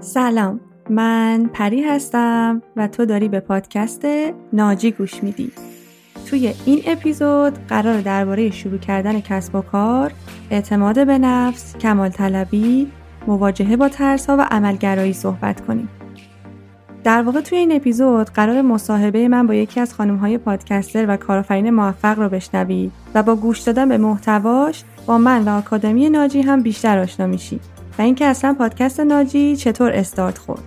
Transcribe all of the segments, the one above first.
سلام، من پری هستم و تو داری به پادکست ناجی گوش میدی. توی این اپیزود قراره درباره شروع کردن کسب و کار، اعتماد به نفس، کمال طلبی، مواجهه با ترس‌ها و عملگرایی صحبت کنیم. در واقع توی این اپیزود قراره مصاحبه من با یکی از خانم‌های پادکستر و کارآفرین موفق رو بشنوی و با گوش دادن به محتواش با من و آکادمی ناجی هم بیشتر آشنا میشی و اینکه اصلا پادکست ناجی چطور استارت خورد.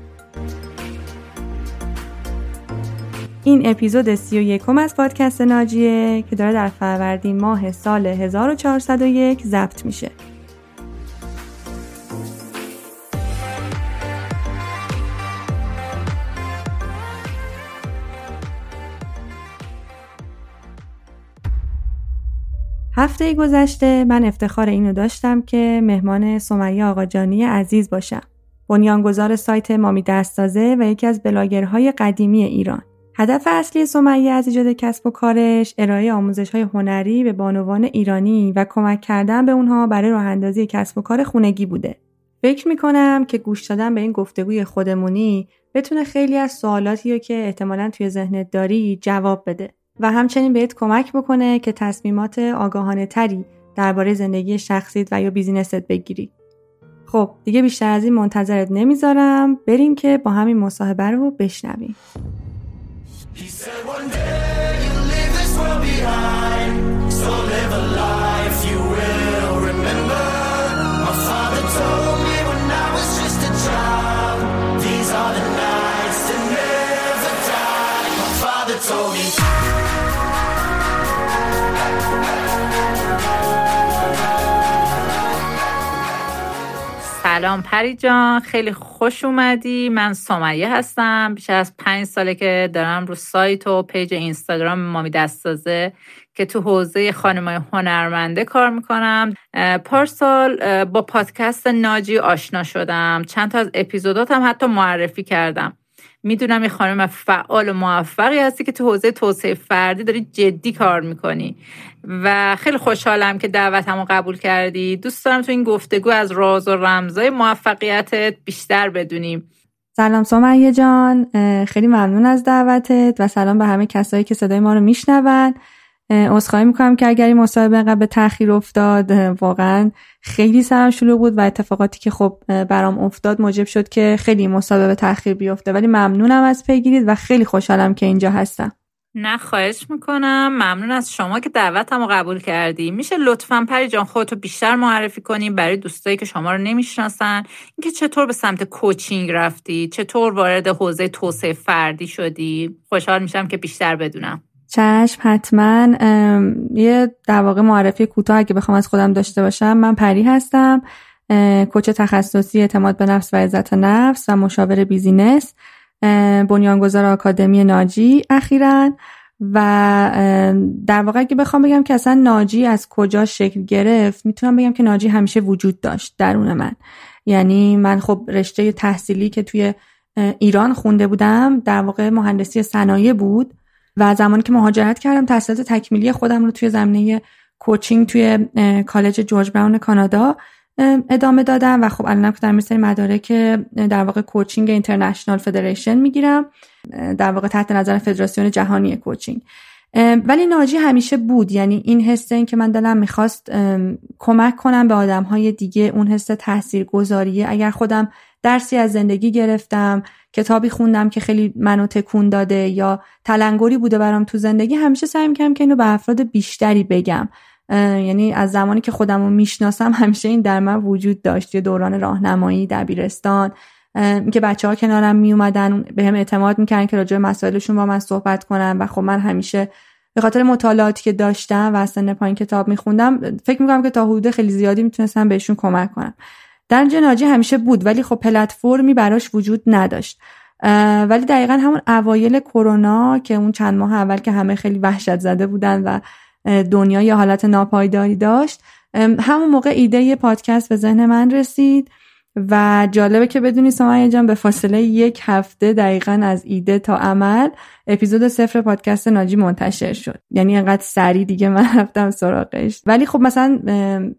این اپیزود 31 از پادکست ناجیه که داره در فروردین ماه سال 1401 ضبط میشه. هفته گذشته من افتخار اینو داشتم که مهمان سمیه آقاجانی عزیز باشم، بنیانگذار سایت مامی دست سازه و یکی از بلاگرهای قدیمی ایران. هدف اصلی سمیه از ایجاد کسب و کارش ارائه آموزش‌های هنری به بانوان ایرانی و کمک کردن به اونها برای راه‌اندازی کسب و کار خونگی بوده. فکر می‌کنم که گوش دادن به این گفتگوی خودمونی بتونه خیلی از سوالاتی رو که احتمالاً توی ذهنت داری جواب بده و همچنین بهت کمک بکنه که تصمیمات آگاهانه تری درباره زندگی شخصیت و یا بیزینست بگیری. خب دیگه بیشتر از این منتظرت نمیذارم، بریم که با همین مصاحبه رو بشنویم. سلام پری جان، خیلی خوش اومدی. من سمیه هستم. بیش از 5 ساله که دارم رو سایت و پیج اینستاگرام مامی دست سازه که تو حوزه خانم‌های هنرمنده کار میکنم. پارسال با پادکست ناجی آشنا شدم، چند تا از اپیزوداتم حتی معرفی کردم. میدونم یه خانم فعال و موفقی هستی که تو حوزه توسعه فردی داری جدی کار میکنی و خیلی خوشحالم که دعوتمو قبول کردی. دوست دارم تو این گفتگو از راز و رمزهای موفقیتت بیشتر بدونیم. سلام سمیه جان، خیلی ممنون از دعوتت و سلام به همه کسایی که صدای ما رو میشنون. عذرخواهی میکنم که اگر این مصاحبه قبل به تاخیر افتاد، واقعا خیلی سرم شلوغ بود و اتفاقاتی که خب برام افتاد موجب شد که خیلی مصاحبه به تاخیر بیفته، ولی ممنونم از پیگیریت و خیلی خوشحالم که اینجا هستم. نه خواهش میکنم، ممنون از شما که دعوتمو قبول کردی. میشه لطفاً پری جان خودتو بیشتر معرفی کنی برای دوستایی که شما رو نمیشناسن، اینکه چطور به سمت کوچینگ رفتی، چطور وارد حوزه توسعه فردی شدی؟ خوشحال میشم که بیشتر بدونم. چشم، حتما. یه در واقع معرفی کوتاه اگه بخوام از خودم داشته باشم، من پری هستم، کوچ تخصصی اعتماد به نفس و عزت نفس و مشاور بیزینس، بنیانگذار آکادمی ناجی اخیراً. و در واقع اگه بخوام بگم که اصلا ناجی از کجا شکل گرفت، میتونم بگم که ناجی همیشه وجود داشت درون من. یعنی من خب رشته تحصیلی که توی ایران خونده بودم در واقع مهندسی صنایع بود و زمانی که مهاجرت کردم تحصیلات تکمیلی خودم رو توی زمینه کوچینگ توی کالج جورج براون کانادا ادامه دادم و خب الانم که دارم یه سری مدارک در واقع کوچینگ اینترنشنال فدریشن میگیرم، در واقع تحت نظر فدراسیون جهانی کوچینگ. ولی ناجی همیشه بود. یعنی این حس، این که من دلم میخواست کمک کنم به آدمهای دیگه، اون حس تاثیرگذاریه. اگر خودم درسی از زندگی گرفتم، کتابی خوندم که خیلی منو تکون داده یا تلنگری بوده برام تو زندگی، همیشه سعی می‌کنم که اینو به افراد بیشتری بگم. یعنی از زمانی که خودمو میشناسم همیشه این در من وجود داشت. یه دوران راهنمایی دبیرستان که بچه‌ها کنارم میومدن، بهم اعتماد می‌کردن که راجع به مسائلشون با من صحبت کنن و خب من همیشه به خاطر مطالعاتی که داشتم و از سن پایین کتاب می‌خوندم فکر می‌کنم که تا حدود خیلی زیادی میتونستم بهشون کمک کنم. در ناجی همیشه بود ولی خب پلتفرمی براش وجود نداشت. ولی دقیقاً همون اوایل کرونا که اون چند ماه اول که همه خیلی وحشت زده بودن و دنیا یه حالت ناپایداری داشت، همون موقع ایده پادکست به ذهن من رسید و جالبه که بدونی سمیه جان به فاصله 1 هفته دقیقاً از ایده تا عمل اپیزود 0 پادکست ناجی منتشر شد. یعنی انقدر سریع دیگه من رفتم سراغش. ولی خب مثلا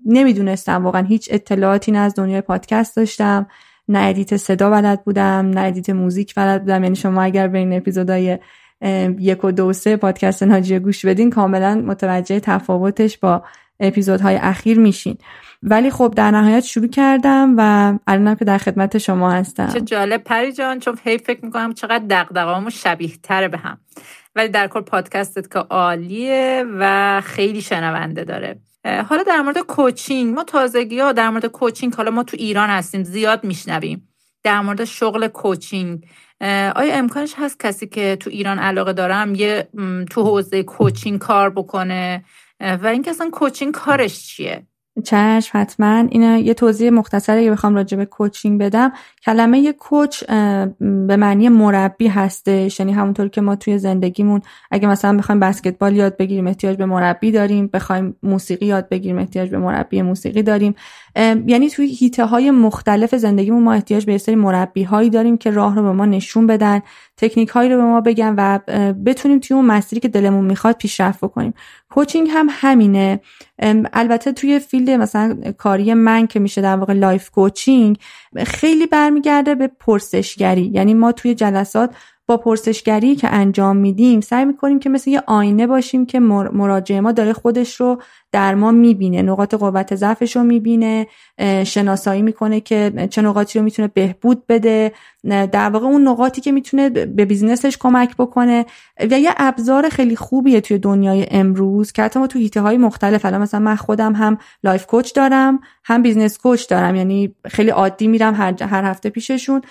نمیدونستم، واقعاً هیچ اطلاعاتی نه از دنیای پادکست داشتم نه ادیت صدا بلد بودم، نه ادیت موزیک بلد بودم. یعنی شما اگر به این اپیزودهای 1 و 2 و 3 پادکست ناجی گوش بدین کاملا متوجه تفاوتش با اپیزودهای اخیر میشین. ولی خب در نهایت شروع کردم و الانم که در خدمت شما هستم. چه جالب پری جان، چون هی فکر میکنم چقدر دغدغه‌هامون شبیه تره به هم، ولی در کل پادکستت که عالیه و خیلی شنونده داره. حالا در مورد کوچینگ، ما تازگی‌ها در مورد کوچینگ، حالا ما تو ایران هستیم زیاد میشنویم در مورد شغل کوچینگ. آیا امکانش هست کسی که تو ایران علاقه دارم یه تو حوزه کوچینگ کار بکنه و این که اصلا کوچینگ کارش چیه؟ چشم، حتما. اینه یه توضیح مختصر اگه بخوام راجع به کوچینگ بدم. کلمه یه کوچ به معنی مربی هستش. یعنی همونطور که ما توی زندگیمون اگه مثلا بخوایم بسکتبال یاد بگیریم احتیاج به مربی داریم، بخوایم موسیقی یاد بگیریم احتیاج به مربی موسیقی داریم. یعنی توی حیطه‌های مختلف زندگیمون ما احتیاج به یه سری مربی‌هایی داریم که راه رو به ما نشون بدن، تکنیک‌هایی رو به ما بگن و بتونیم توی اون مسیری که دلمون می‌خواد پیشرفت بکنیم. کوچینگ هم همینه. البته توی فیلد مثلا کاری من که میشه در واقع لایف کوچینگ، خیلی برمیگرده به پرسشگری. یعنی ما توی جلسات با پرسشگری که انجام میدیم سعی میکنیم که مثل یه آینه باشیم که مراجع ما داره خودش رو در ما میبینه، نقاط قوت ضعفش رو میبینه، شناسایی میکنه که چه نقاطی رو میتونه بهبود بده، در واقع اون نقاطی که میتونه به بیزینسش کمک بکنه. و یه ابزار خیلی خوبیه توی دنیای امروز که حتی ما تو حیطه‌های مختلف، الان مثلا من خودم هم لایف کوچ دارم هم بیزنس کوچ دارم. یعنی خیلی عادی میرم هر هفته پیششون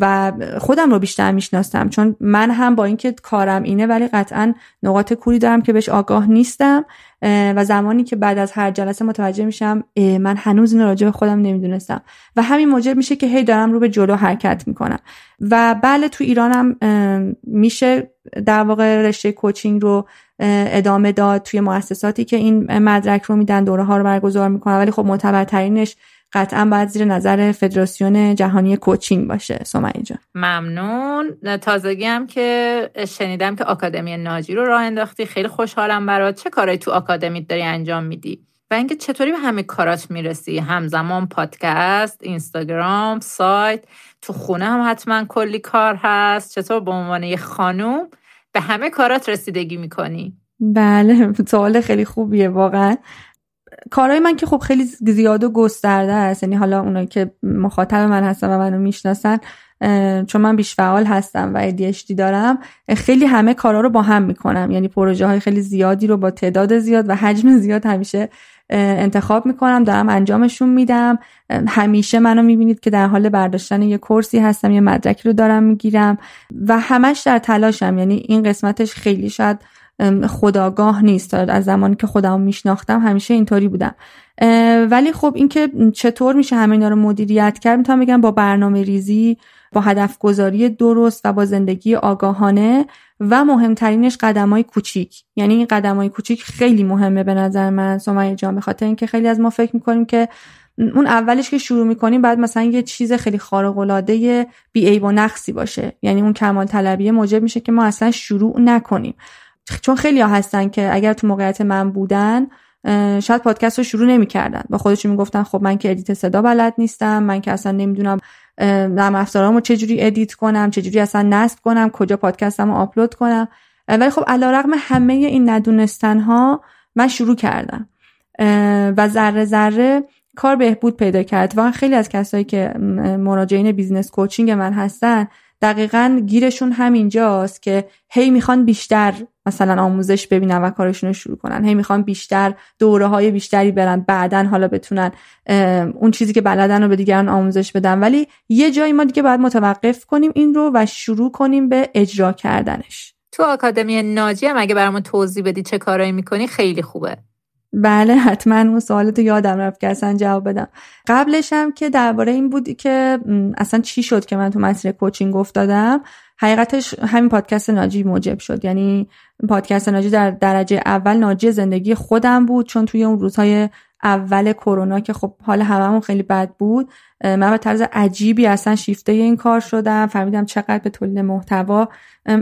و خودم رو بیشتر میشناسم، چون من هم با اینکه کارم اینه ولی قطعاً نقاط کوری دارم که بهش آگاه نیستم و زمانی که بعد از هر جلسه متوجه میشم من هنوز این راجع به خودم نمیدونستم و همین موجب میشه که هی دارم رو به جلو حرکت میکنم. و بله تو ایرانم میشه در واقع رشته کوچینگ رو ادامه داد توی مؤسساتی که این مدرک رو میدن، دوره ها رو برگزار میکنن، ولی خب معتبرترینش قطعاً باید زیر نظر فدراسیون جهانی کوچینگ باشه. سمیه جان ممنون. تازگی هم که شنیدم که آکادمی ناجی رو راه انداختی، خیلی خوشحالم برات. چه کارایی تو آکادمیت داری انجام میدی و اینکه چطوری به همه کارات میرسی؟ همزمان پادکست، اینستاگرام، سایت، تو خونه هم حتما کلی کار هست. چطور به عنوان یه خانوم به همه کارات رسیدگی میکنی؟ بله، سوال خیلی خوبیه واقعاً. کارهای من که خب خیلی زیاد و گسترده است. یعنی حالا اونایی که مخاطب من هستن و منو میشناسن، چون من بیش فعال هستم و ADHD دارم، خیلی همه کارا رو با هم میکنم. یعنی پروژه های خیلی زیادی رو با تعداد زیاد و حجم زیاد همیشه انتخاب میکنم، دارم انجامشون میدم. همیشه منو میبینید که در حال برداشتن یه کورسی هستم، یه مدرکی رو دارم میگیرم و همش در تلاشم. یعنی این قسمتش خیلی شاید خودآگاه نیست، از زمانی که خودم میشناختم همیشه اینطوری بودم. ولی خب اینکه چطور میشه همه اینا رو مدیریت کرد، میتونم بگم با برنامه ریزی، با هدف گذاری درست و با زندگی آگاهانه و مهمترینش قدمای کوچیک. یعنی این قدمای کوچیک خیلی مهمه به نظر من سمیه جان، به خاطر اینکه خیلی از ما فکر میکنیم که اون اولش که شروع میکنیم بعد مثلا یه چیز خیلی خارق‌العاده بی‌عیب و نقصی باشه. یعنی اون کمال طلبی موجب میشه که ما اصلا شروع نکنیم، چون خیلی ها هستن که اگر تو موقعیت من بودن شاید پادکست رو شروع نمی‌کردن. با خودشون میگفتن خب من که ادیت صدا بلد نیستم، من که اصلا نمیدونم نرم افزارامو چجوری ادیت کنم، چجوری اصلا نصب کنم، کجا پادکستمو آپلود کنم. ولی خب علیرغم همه این ندونستن‌ها من شروع کردم و ذره ذره کار بهبود پیدا کرد. واقعا خیلی از کسایی که مراجعین بیزنس کوچینگ من هستن دقیقاً گیرشون همینجاست که هی میخوان بیشتر مثلا آموزش ببینن و کارشون رو شروع کنن، هی میخوان بیشتر دوره های بیشتری برن، بعدن حالا بتونن اون چیزی که بلدن رو به دیگران آموزش بدن. ولی یه جایی ما دیگه باید متوقف کنیم این رو و شروع کنیم به اجرا کردنش. تو آکادمی ناجی هم اگه برامون توضیح بدی چه کارایی میکنی خیلی خوبه. بله حتما. اون سوالتو یادم رفت که اصلا جواب بدم. قبلش هم که درباره این بود که اصلا چی شد که من تو مسیر کوچینگ افتادم، حقیقتش همین پادکست ناجی موجب شد. یعنی پادکست ناجی در درجه اول ناجی زندگی خودم بود، چون توی اون روزهای اول کرونا که خب حال هممون خیلی بد بود، من به طرز عجیبی اصلا شیفته این کار شدم. فهمیدم چقدر به تولید محتوا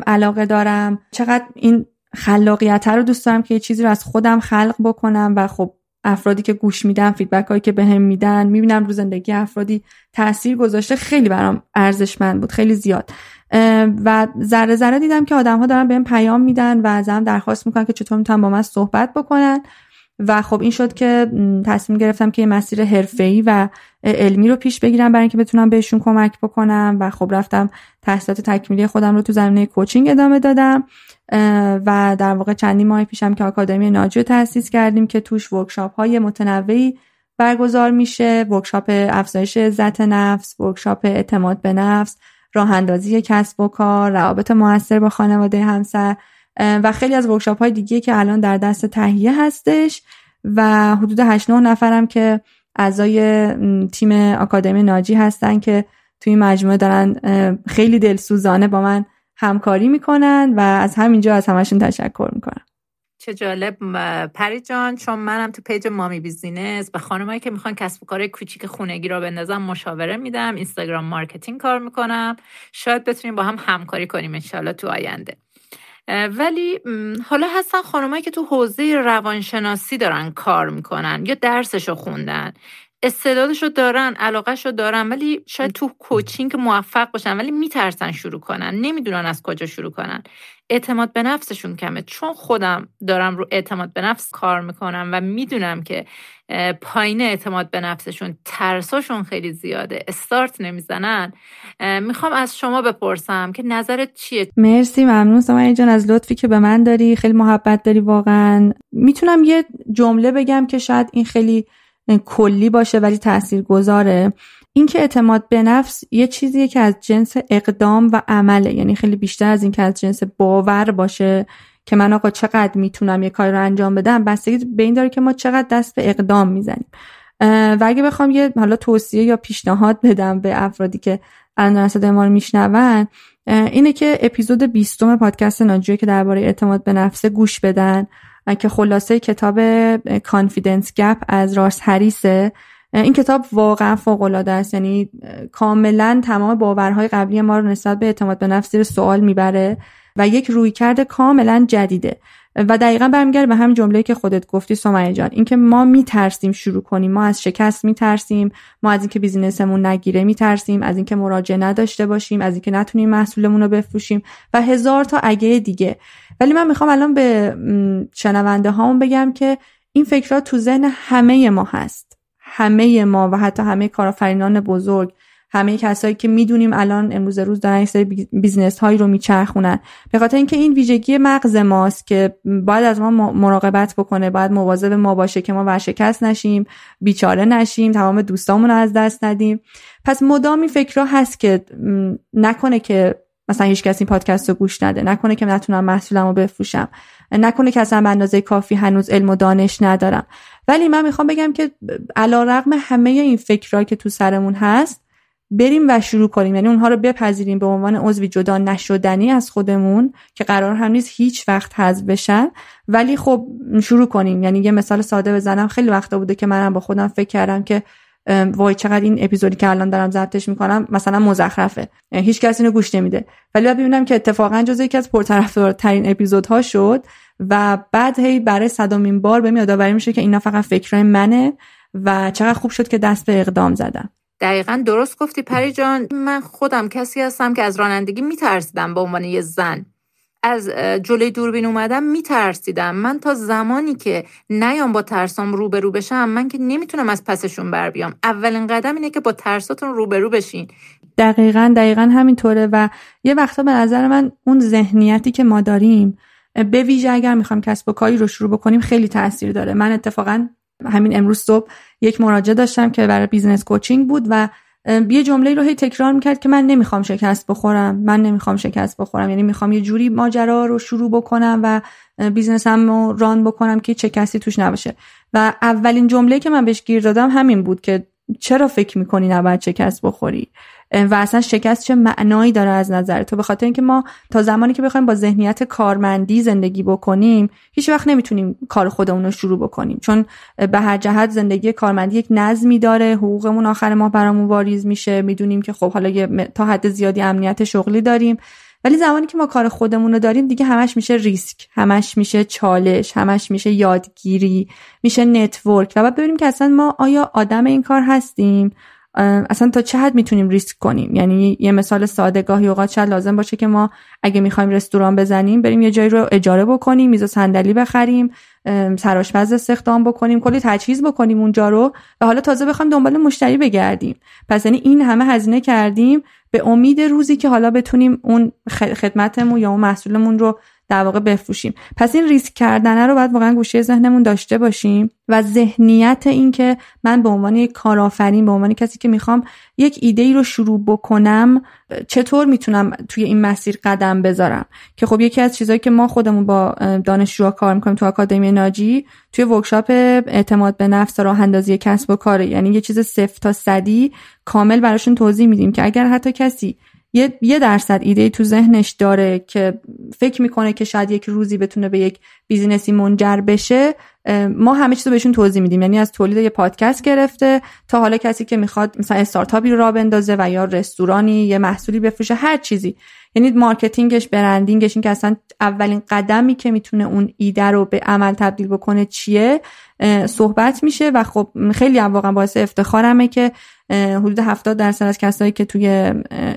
علاقه دارم، چقدر این خلاقیت رو دوست دارم که یه چیزی رو از خودم خلق بکنم و خب افرادی که گوش میدن، فیدبک هایی که بهم میدن، میبینم رو زندگی افرادی تاثیر گذاشته، خیلی برام ارزشمند بود، خیلی زیاد. و ذره ذره دیدم که آدم‌ها دارن بهم پیام میدن و ازم درخواست میکنن که چطور میتونن با من صحبت بکنن و خب این شد که تصمیم گرفتم که یه مسیر حرفه‌ای و علمی رو پیش بگیرم برای اینکه بتونم بهشون کمک بکنم و خب رفتم تحصیلات تکمیلی خودم رو تو زمینه کوچینگ ادامه دادم و در واقع چندین ماه پیشم که آکادمی ناجی رو تأسیس کردیم که توش ورکشاپ‌های متنوعی برگزار میشه، ورکشاپ افزایش عزت نفس، ورکشاپ اعتماد به نفس، راه‌اندازی کسب و کار، روابط موثر با خانواده همسر و خیلی از ورکشاپ‌های دیگه که الان در دست تهیه هستش و حدود 8-9 نفرم که اعضای تیم آکادمی ناجی هستن که توی مجموعه دارن خیلی دلسوزانه با من همکاری میکنن و از همینجا از همشون تشکر میکنم. چه جالب پری جان، چون منم تو پیج مامی بیزینس به خانمایی که میخوان کسب و کار کوچیک خونگی را بندازن مشاوره میدم، اینستاگرام مارکتینگ کار میکنم، شاید بتونیم با هم همکاری کنیم انشالله تو آینده. ولی حالا هستن خانمایی که تو حوزه روانشناسی دارن کار میکنن یا درسشو خوندن، استعدادشو دارن، علاقهشو دارن، ولی شاید تو کوچینگ موفق باشن ولی میترسن شروع کنن، نمیدونن از کجا شروع کنن، اعتماد به نفسشون کمه. چون خودم دارم رو اعتماد به نفس کار میکنم و میدونم که پایین اعتماد به نفسشون، ترساشون خیلی زیاده، استارت نمیزنن. میخوام از شما بپرسم که نظرت چیه؟ مرسی، ممنون سمیه جان از لطفی که به من داری، خیلی محبت داری واقعا. میتونم یه جمله بگم که شاید این خیلی کلی باشه ولی تاثیرگذاره. این که اعتماد به نفس یه چیزیه که از جنس اقدام و عمله، یعنی خیلی بیشتر از این که از جنس باور باشه که من آقا چقدر میتونم یه کار رو انجام بدم، بستگی به این داره که ما چقدر دست به اقدام میزنیم. و اگه بخوام یه حالا توصیه یا پیشنهاد بدم به افرادی که الان صدای ما رو میشنون، اینه که اپیزود 20 پادکست ناجی که درباره اعتماد به نفس گوش بدن که خلاصه کتاب کانفیدنس گپ از راس هریس. این کتاب واقعا فوق‌العاده است، یعنی کاملا تمام باورهای قبلی ما رو نسبت به اعتماد به نفس زیر سوال میبره و یک رویکرد کاملا جدیده و دقیقاً برمیگرده به همین جمله‌ای که خودت گفتی سمیه جان، اینکه ما میترسیم شروع کنیم، ما از شکست میترسیم، ما از اینکه بیزینسمون نگیره میترسیم، از اینکه مراجعه نداشته باشیم، از اینکه نتونیم محصولمون رو بفروشیم و هزار تا اگه دیگه. ولی من میخوام الان به شنونده هامون بگم که این فکرها تو ذهن همه ما هست، همه ما و حتی همه کارآفرینان بزرگ، همه کسایی که میدونیم الان امروز روز دارن یک سری بیزنس هایی رو میچرخونن، به خاطر اینکه این ویژگی مغز ماست که باید از ما مراقبت بکنه، باید مواظب ما باشه که ما ورشکست نشیم، بیچاره نشیم، تمام دوستامون رو از دست ندیم. پس مدام این فکرها هست که نکنه که مثلا هیچ کسی این پادکست رو گوش نده، نکنه که نتونم محصولمو بفروشم، نکنه که اصلا به اندازه کافی هنوز علم و دانش ندارم. ولی من میخوام بگم که علیرغم همه این فکرها که تو سرمون هست، بریم و شروع کنیم، یعنی اونها رو بپذیریم به عنوان عضوی جدا نشدنی از خودمون که قرار هم نیست هیچ وقت حذف بشن، ولی خب شروع کنیم. یعنی یه مثال ساده بزنم، خیلی وقتا بوده که منم با خودم فکر کردم که وای چقدر این اپیزودی که الان دارم ضبطش میکنم مثلا مزخرفه، هیچ کسی اینو گوش نمیده، ولی بعد ببینم که اتفاقا جزو یکی از پرطرفدارترین اپیزودها شد و بعد هی برای صدامین بار بهم یادآوری میشه که اینا فقط فکرای منه و چقدر خوب شد که دست به اقدام زدم. دقیقاً درست گفتی پری جان. من خودم کسی هستم که از رانندگی میترسیدم، به عنوان یه زن از جلوی دوربین اومدم میترسیدم. من تا زمانی که نیام با ترسام روبرو بشم، من که نمیتونم از پسشون بر بیام. اولین قدم اینه که با ترساتون روبرو بشین. دقیقاً همینطوره و یه وقتا به نظر من اون ذهنیتی که ما داریم، به ویژه اگر میخوام کسب و کاری رو شروع بکنیم، خیلی تاثیر داره. من اتفاقاً همین امروز صبح یک مراجعه داشتم که برای بیزنس کوچینگ بود و یه جمله‌ای رو هی تکرار میکرد که من نمیخوام شکست بخورم، یعنی میخوام یه جوری ماجرا رو شروع بکنم و بیزنسم رو ران بکنم که شکستی توش نباشه. و اولین جمله‌ای که من بهش گیر دادم همین بود که چرا فکر میکنی نباید شکست بخوری و اصلا شکست چه معنایی داره از نظر تو؟ به خاطر اینکه ما تا زمانی که بخوایم با ذهنیت کارمندی زندگی بکنیم، هیچ وقت نمیتونیم کار خودمون رو شروع بکنیم، چون به هر جهت زندگی کارمندی یک نظمی داره، حقوقمون آخر ماه برامون واریز میشه، میدونیم که خب حالا تا حد زیادی امنیت شغلی داریم ولی زمانی که ما کار خودمون رو داریم دیگه همش میشه ریسک، همش میشه چالش، همش میشه یادگیری، میشه نتورک و بعد ببینیم که اصلا ما آیا آدم این کار هستیم، اصلا تا چه حد میتونیم ریسک کنیم. یعنی یه مثال ساده، گاهی اوقات شاید لازم باشه که ما اگه میخوایم رستوران بزنیم بریم یه جایی رو اجاره بکنیم، میز و صندلی بخریم، سرآشپز استخدام بکنیم، کلی تجهیز بکنیم اونجا رو و حالا تازه بخوایم دنبال مشتری بگردیم. پس یعنی این همه هزینه کردیم به امید روزی که حالا بتونیم اون خدمتمون یا اون محصولمون رو در واقع بفروشیم. پس این ریسک کردنه رو باید واقعا گوشه ذهنمون داشته باشیم و ذهنیت این که من به عنوان یک کارآفرین، به عنوان کسی که میخوام یک ایده‌ای رو شروع بکنم، چطور میتونم توی این مسیر قدم بذارم. که خب یکی از چیزایی که ما خودمون با دانشجوها کار میکنیم تو آکادمی ناجی، توی ورکشاپ اعتماد به نفس و راه‌اندازی کسب و کار، یعنی یه چیز 0 تا 100 کامل براشون توضیح میدیم که اگر حتی کسی یه درصد ایده تو ذهنش داره که فکر میکنه که شاید یک روزی بتونه به یک بیزینسی منجر بشه، ما همه چیزو بهشون توضیح میدیم. یعنی از تولید یه پادکست گرفته تا حالا کسی که میخواد مثلا استارتاپی رو راه بندازه و یا رستورانی، یه محصولی بفروشه، هر چیزی. یعنی مارکتینگش، برندینگش، این که اصلا اولین قدمی که میتونه اون ایده رو به عمل تبدیل بکنه چیه، صحبت میشه. و خب خیلی واقعا باعث افتخارمه که حدود 70% از کسایی که توی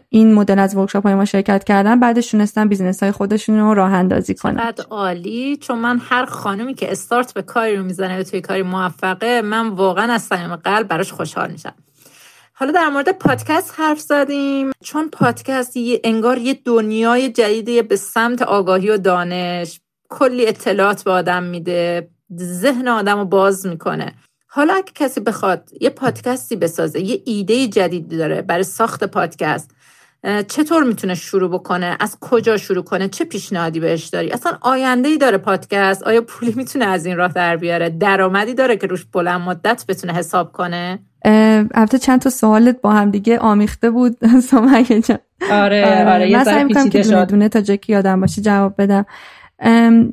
این مدل از ورکشاپ‌های ما شرکت کردن بعدش تونستن بیزنس‌های خودشون رو راه اندازی کنن. خیلی عالی، چون من هر خانومی که استارت به کاری رو میزنه و توی کاری موفقه، من واقعا از صمیم قلب براش خوشحال میشم. حالا در مورد پادکست حرف زدیم، چون پادکست انگار یه دنیای جدیدی به سمت آگاهی و دانش، کلی اطلاعات به آدم میده، ذهن آدمو باز میکنه. حالا اگه کسی بخواد یه پادکستی بسازه، یه ایده جدیدی داره برای ساخت پادکست، چطور میتونه شروع بکنه؟ از کجا شروع کنه؟ چه پیشنهادی بهش داری؟ اصلا آینده‌ای داره پادکست؟ آیا پولی میتونه از این راه در بیاره؟ درآمدی داره که روش بلند مدت بتونه حساب کنه؟ البته چند تا سوالت با هم دیگه آمیخته بود سمیه جان. آره، یه ذره پیچیده شد. دونه تا جایی که یادم باشه جواب بدم.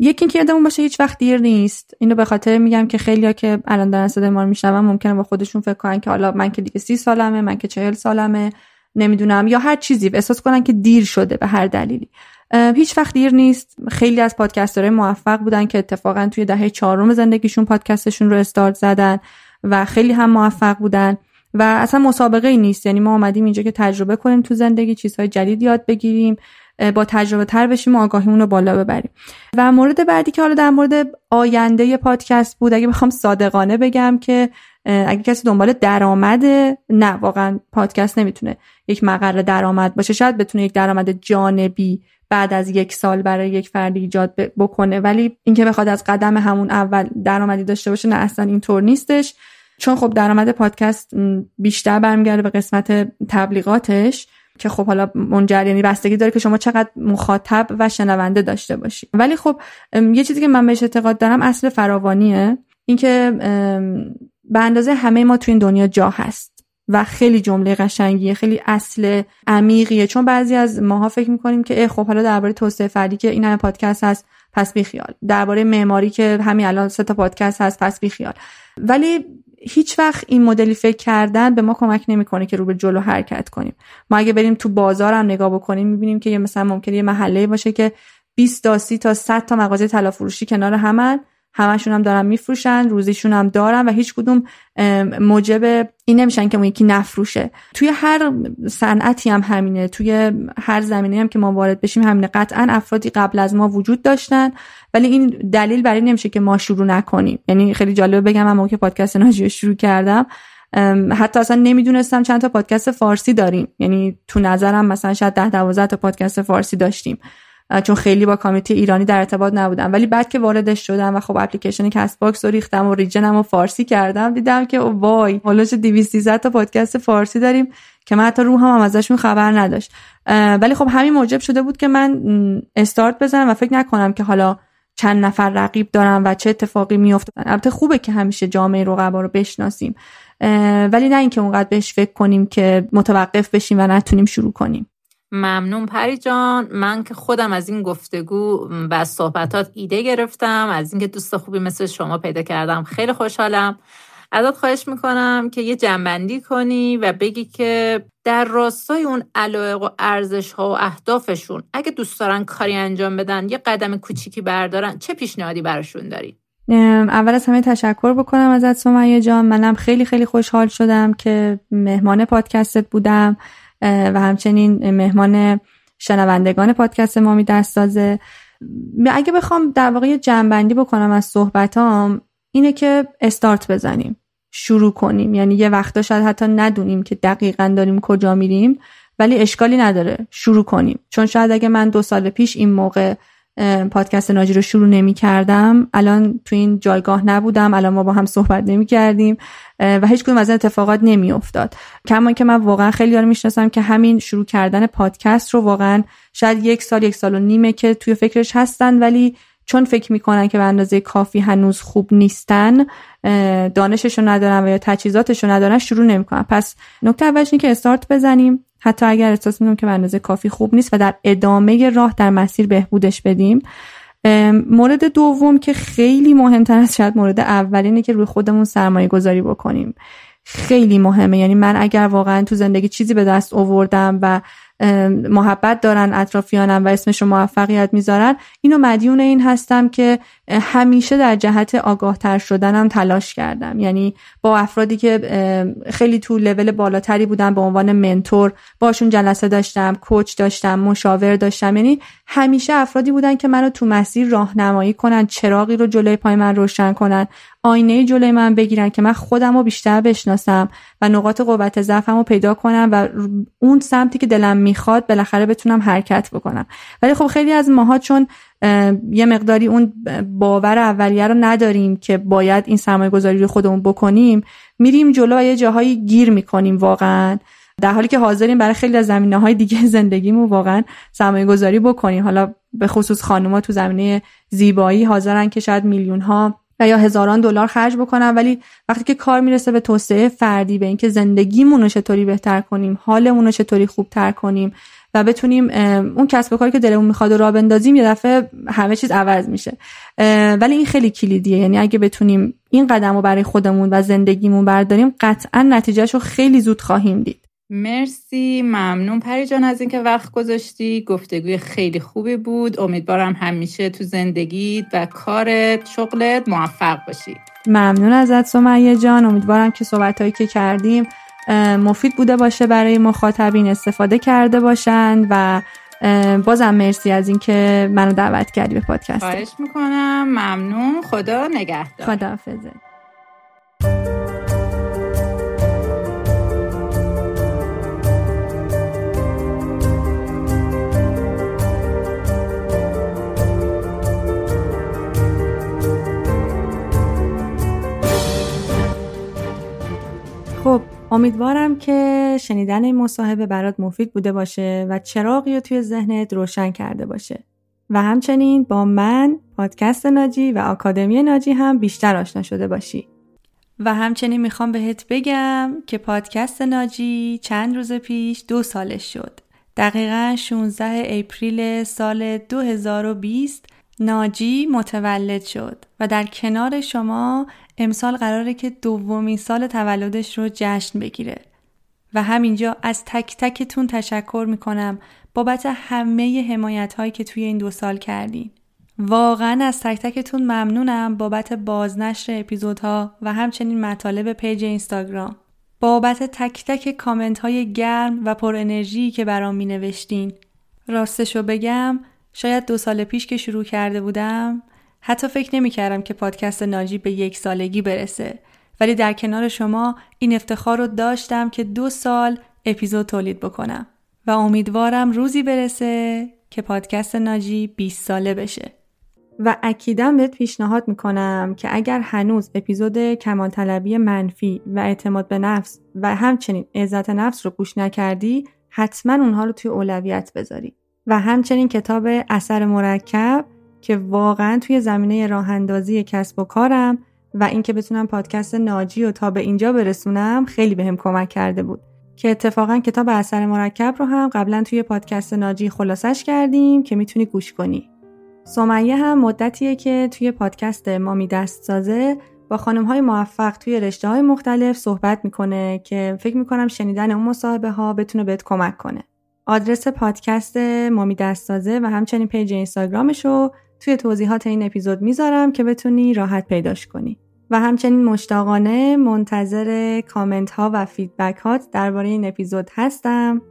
یکی اینکه یادمون باشه هیچ وقت دیر نیست. اینو به خاطر میگم که خیلیا که الان دارن صدای ما رو میشنون ممکنه با خودشون فکر کنن که حالا من که دیگه 30 سالمه، من که 40 سالمه، نمیدونم، یا هر چیزی احساس کنن که دیر شده به هر دلیلی. هیچ وقت دیر نیست. خیلی از پادکسترهای موفق بودن که اتفاقا توی دهه 4 زندگیشون پادکستشون رو استارت زدن و خیلی هم موفق بودن و اصلا مسابقه ای نیست. یعنی ما اومدیم اینجا که تجربه کنیم تو زندگی، چیزهای جدید یاد بگیریم، با تجربه تر بشیم و آگاهیمون رو بالا ببریم. و مورد بعدی که حالا در مورد آینده پادکست بود، اگه بخوام صادقانه بگم که اگه کسی دنبال درآمد، نه واقعا پادکست نمیتونه یک مقر درآمد باشه. شاید بتونه یک درآمد جانبی بعد از 1 سال برای یک فرد ایجاد بکنه، ولی اینکه بخواد از قدم همون اول درآمدی داشته باشه، نه اصلا اینطور نیستش. چون خب درآمد پادکست بیشتر برمیگرده به قسمت تبلیغاتش که خب حالا منجر، یعنی بستگی داره که شما چقدر مخاطب و شنونده داشته باشی. ولی خب یه چیزی که من بهش اعتقاد دارم اصل فراوانیه، این که به اندازه همه ما تو این دنیا جا هست و خیلی جمله قشنگیه، خیلی اصل عمیقیه. چون بعضی از ماها فکر میکنیم که خب حالا درباره توسعه فردی که این همه پادکست هست پس بیخیال، درباره معماری که همین الان 3 تا پادکست هست پس بیخیال. ولی هیچ وقت این مدلی فکر کردن به ما کمک نمیکنه که رو به جلو حرکت کنیم. ما اگه بریم تو بازار هم نگاه بکنیم میبینیم که مثلا ممکنه یه محله باشه که 20 تا 30 تا 100 تا مغازه طلا فروشی کنار همشون هم دارن میفروشن، روزیشون هم دارن و هیچ کدوم موجب این نمیشن که اون یکی نفروشه. توی هر صنعتی هم همینه، توی هر زمینه هم که ما وارد بشیم همینه. قطعا افرادی قبل از ما وجود داشتن، ولی این دلیل برای نمیشه که ما شروع نکنیم. یعنی خیلی جالبه بگم، من موقع پادکست ناجی شروع کردم حتی اصلا نمیدونستم چند تا پادکست فارسی داریم. یعنی تو نظرم مثلا شاید 10-12 تا پادکست فارسی داشتیم، چون خیلی با کامیتی ایرانی در ارتباط نبودم. ولی بعد که واردش شدم و خب اپلیکیشن کست باکس رو ریختم و ریجنم رو فارسی کردم، دیدم که وای حالاش 213 تا پادکست فارسی داریم که من حتی روح هم ازشون خبر نداشت. ولی خب همین موجب شده بود که من استارت بزنم و فکر نکنم که حالا چند نفر رقیب دارم و چه اتفاقی میفته. البته خوبه که همیشه جامعه رقبا رو بشناسیم، ولی نه اینکه اونقدر بهش فکر کنیم که متوقف بشیم و نتونیم شروع کنیم. ممنون پری جان. من که خودم از این گفتگو و از صحبتات ایده گرفتم، از اینکه دوست خوبی مثل شما پیدا کردم خیلی خوشحالم. ازت خواهش میکنم که یه جنبندی کنی و بگی که در راستای اون علایق و ارزش‌ها و اهدافشون اگه دوست دارن کاری انجام بدن، یه قدم کوچیکی بردارن، چه پیشنهادی براشون داری؟ اول از همه تشکر بکنم ازت سمیه جان. منم خیلی خیلی خوشحال شدم که مهمان پادکستت بودم و همچنین مهمان شنوندگان پادکست مامی دست سازه. اگه بخوام در واقع جنبندی بکنم از صحبتام اینه که استارت بزنیم، شروع کنیم. یعنی یه وقتا شاید حتی ندونیم که دقیقاً داریم کجا میریم، ولی اشکالی نداره، شروع کنیم. چون شاید اگه من 2 سال پیش این موقع پادکست ناجی رو شروع نمی‌کردم، الان تو این جایگاه نبودم، الان ما با هم صحبت نمی‌کردیم و هیچ کدوم از این اتفاقات نمی‌افتاد. کما اینکه من واقعا خیلی‌ها رو می‌شناسم که همین شروع کردن پادکست رو واقعا شاید 1 سال 1 سال و نیمه که توی فکرش هستن، ولی چون فکر می‌کنن که به اندازه کافی هنوز خوب نیستن، دانششو ندارن و یا تجهیزاتشو ندارن، شروع نمی‌کنن. پس نکته اولش اینه که استارت بزنیم، حتی اگر احساس می‌کنیم که به اندازه کافی خوب نیست، و در ادامه راه در مسیر بهبودش بدیم. مورد دوم که خیلی مهمتر از شاید مورد اول اینه که روی خودمون سرمایه گذاری بکنیم. خیلی مهمه. یعنی من اگر واقعا تو زندگی چیزی به دست آوردم و محبت دارن اطرافیانم و اسمش رو موفقیت میذارن، اینو مدیون این هستم که همیشه در جهت آگاه‌تر شدنم تلاش کردم. یعنی با افرادی که خیلی تو لول بالاتری بودن به عنوان منتور باشون جلسه داشتم، کوچ داشتم، مشاور داشتم. یعنی همیشه افرادی بودن که منو تو مسیر راهنمایی کنن، چراغی رو جلوی پای من روشن کنن، آینه جلوی من بگیرن که من خودم رو بیشتر بشناسم و نقاط قوت ضعفم رو پیدا کنم و اون سمتی که دلم میخواد بالاخره بتونم حرکت بکنم. ولی خب خیلی از ماها چون یه مقداری اون باور اولیه رو نداریم که باید این سرمایه گذاری رو خودمون بکنیم، میریم جلو و یه جاهایی گیر میکنیم واقعا، در حالی که حاضریم برای خیلی از زمینه‌های دیگه زندگیمون واقعا سرمایه گذاری بکنیم. حالا به خصوص خانم‌ها تو زمینه زیبایی حاضرن که شاید میلیون‌ها و یا هزاران دلار خرج بکنم، ولی وقتی که کار میرسه به توسعه فردی، به اینکه زندگیمون رو چطوری بهتر کنیم، حالمون رو چطوری خوبتر کنیم و بتونیم اون کسب و کاری که دلمون میخواد رو راه بندازیم، یه دفعه همه چیز عوض میشه. ولی این خیلی کلیدیه. یعنی اگه بتونیم این قدم رو برای خودمون و زندگیمون برداریم، قطعا نتیجهش رو خیلی زود خواهیم دید. مرسی، ممنون پری جان از اینکه وقت گذاشتی. گفتگوی خیلی خوبی بود. امیدوارم همیشه تو زندگیت و کارت، شغلت موفق باشی. ممنون ازت سمیه جان. امیدوارم که صحبتایی که کردیم مفید بوده باشه، برای مخاطبین استفاده کرده باشن و بازم مرسی از اینکه منو دعوت کردی به پادکست. خواهش میکنم، ممنون. خدا نگهدار. خداحافظ. خب امیدوارم که شنیدن این مصاحبه برات مفید بوده باشه و چراغی رو توی ذهنت روشن کرده باشه و همچنین با من، پادکست ناجی و آکادمی ناجی هم بیشتر آشنا شده باشی. و همچنین میخوام بهت بگم که پادکست ناجی چند روز پیش 2 سالش شد. دقیقاً 16 اپریل سال 2020 ناجی متولد شد و در کنار شما امسال قراره که 2مین سال تولدش رو جشن بگیره و همینجا از تک تکتون تشکر میکنم بابت همه حمایت هایی که توی این 2 سال کردین. واقعا از تک تکتون ممنونم بابت بازنشر اپیزودها و همچنین مطالب پیج اینستاگرام، بابت تک تک کامنت های گرم و پر انرژی که برام می نوشتین. راستشو بگم شاید 2 سال پیش که شروع کرده بودم حتی فکر نمی‌کردم که پادکست ناجی به 1 سالگی برسه، ولی در کنار شما این افتخار رو داشتم که 2 سال اپیزود تولید بکنم و امیدوارم روزی برسه که پادکست ناجی 20 ساله بشه. و اکیداً بهت پیشنهاد میکنم که اگر هنوز اپیزود کمال‌طلبی منفی و اعتماد به نفس و همچنین عزت نفس رو گوش نکردی، حتما اونها رو توی اولویت بذاری. و همچنین کتاب اثر مرکب که واقعا توی زمینه راه‌اندازی کسب و کارم و اینکه بتونم پادکست ناجی رو تا به اینجا برسونم خیلی بهم کمک کرده بود، که اتفاقا کتاب اثر مرکب رو هم قبلا توی پادکست ناجی خلاصش کردیم که میتونی گوش کنی. سمیه هم مدتیه که توی پادکست مامی دست سازه با خانم‌های موفق توی رشته‌های مختلف صحبت می‌کنه که فکر می‌کنم شنیدن اون مصاحبه‌ها بتونه بهت کمک کنه. آدرس پادکست مامی دست سازه و همچنین پیج اینستاگرامشو توی توضیحات این اپیزود میذارم که بتونی راحت پیداش کنی. و همچنین مشتاقانه منتظر کامنت ها و فیدبک هات درباره این اپیزود هستم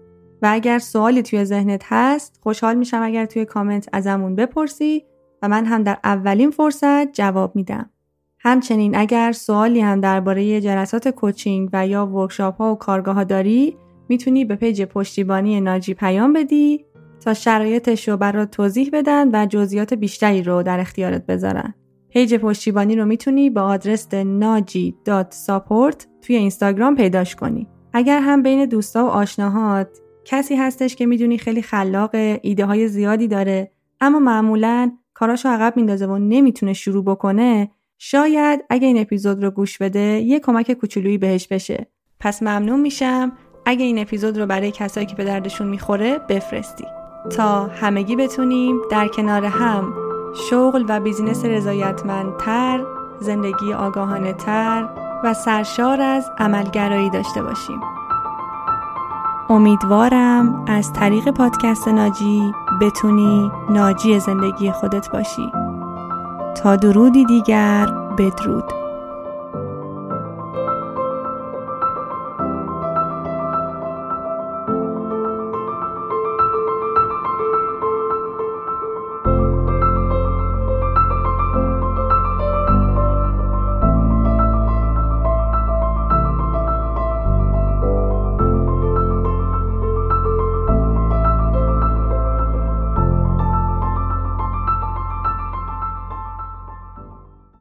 و اگر سوالی توی ذهنت هست خوشحال میشم اگر توی کامنت ازمون بپرسی و من هم در اولین فرصت جواب میدم. همچنین اگر سوالی هم درباره جلسات کوچینگ و یا ورکشاپ ها و کارگاه ها داری میتونی به پیج پشتیبانی ناجی پیام بدی تا شرایطش رو برات توضیح بدن و جزئیات بیشتری رو در اختیارت بذارن. پیج پشتیبانی رو میتونی با آدرس naji.support توی اینستاگرام پیداش کنی. اگر هم بین دوستا و آشناهات کسی هستش که میدونی خیلی خلاقه، ایده های زیادی داره اما معمولاً کاراشو عقب میندازه و نمیتونه شروع بکنه، شاید اگه این اپیزود رو گوش بده یه کمک کوچولویی بهش بشه. پس ممنون میشم اگه این اپیزود رو برای کسایی که به دردشون میخوره بفرستی تا همگی بتونیم در کنار هم شغل و بیزینس رضایتمندتر، زندگی آگاهانه‌تر و سرشار از عملگرایی داشته باشیم. امیدوارم از طریق پادکست ناجی بتونی ناجی زندگی خودت باشی. تا درودی دیگر، بدرود.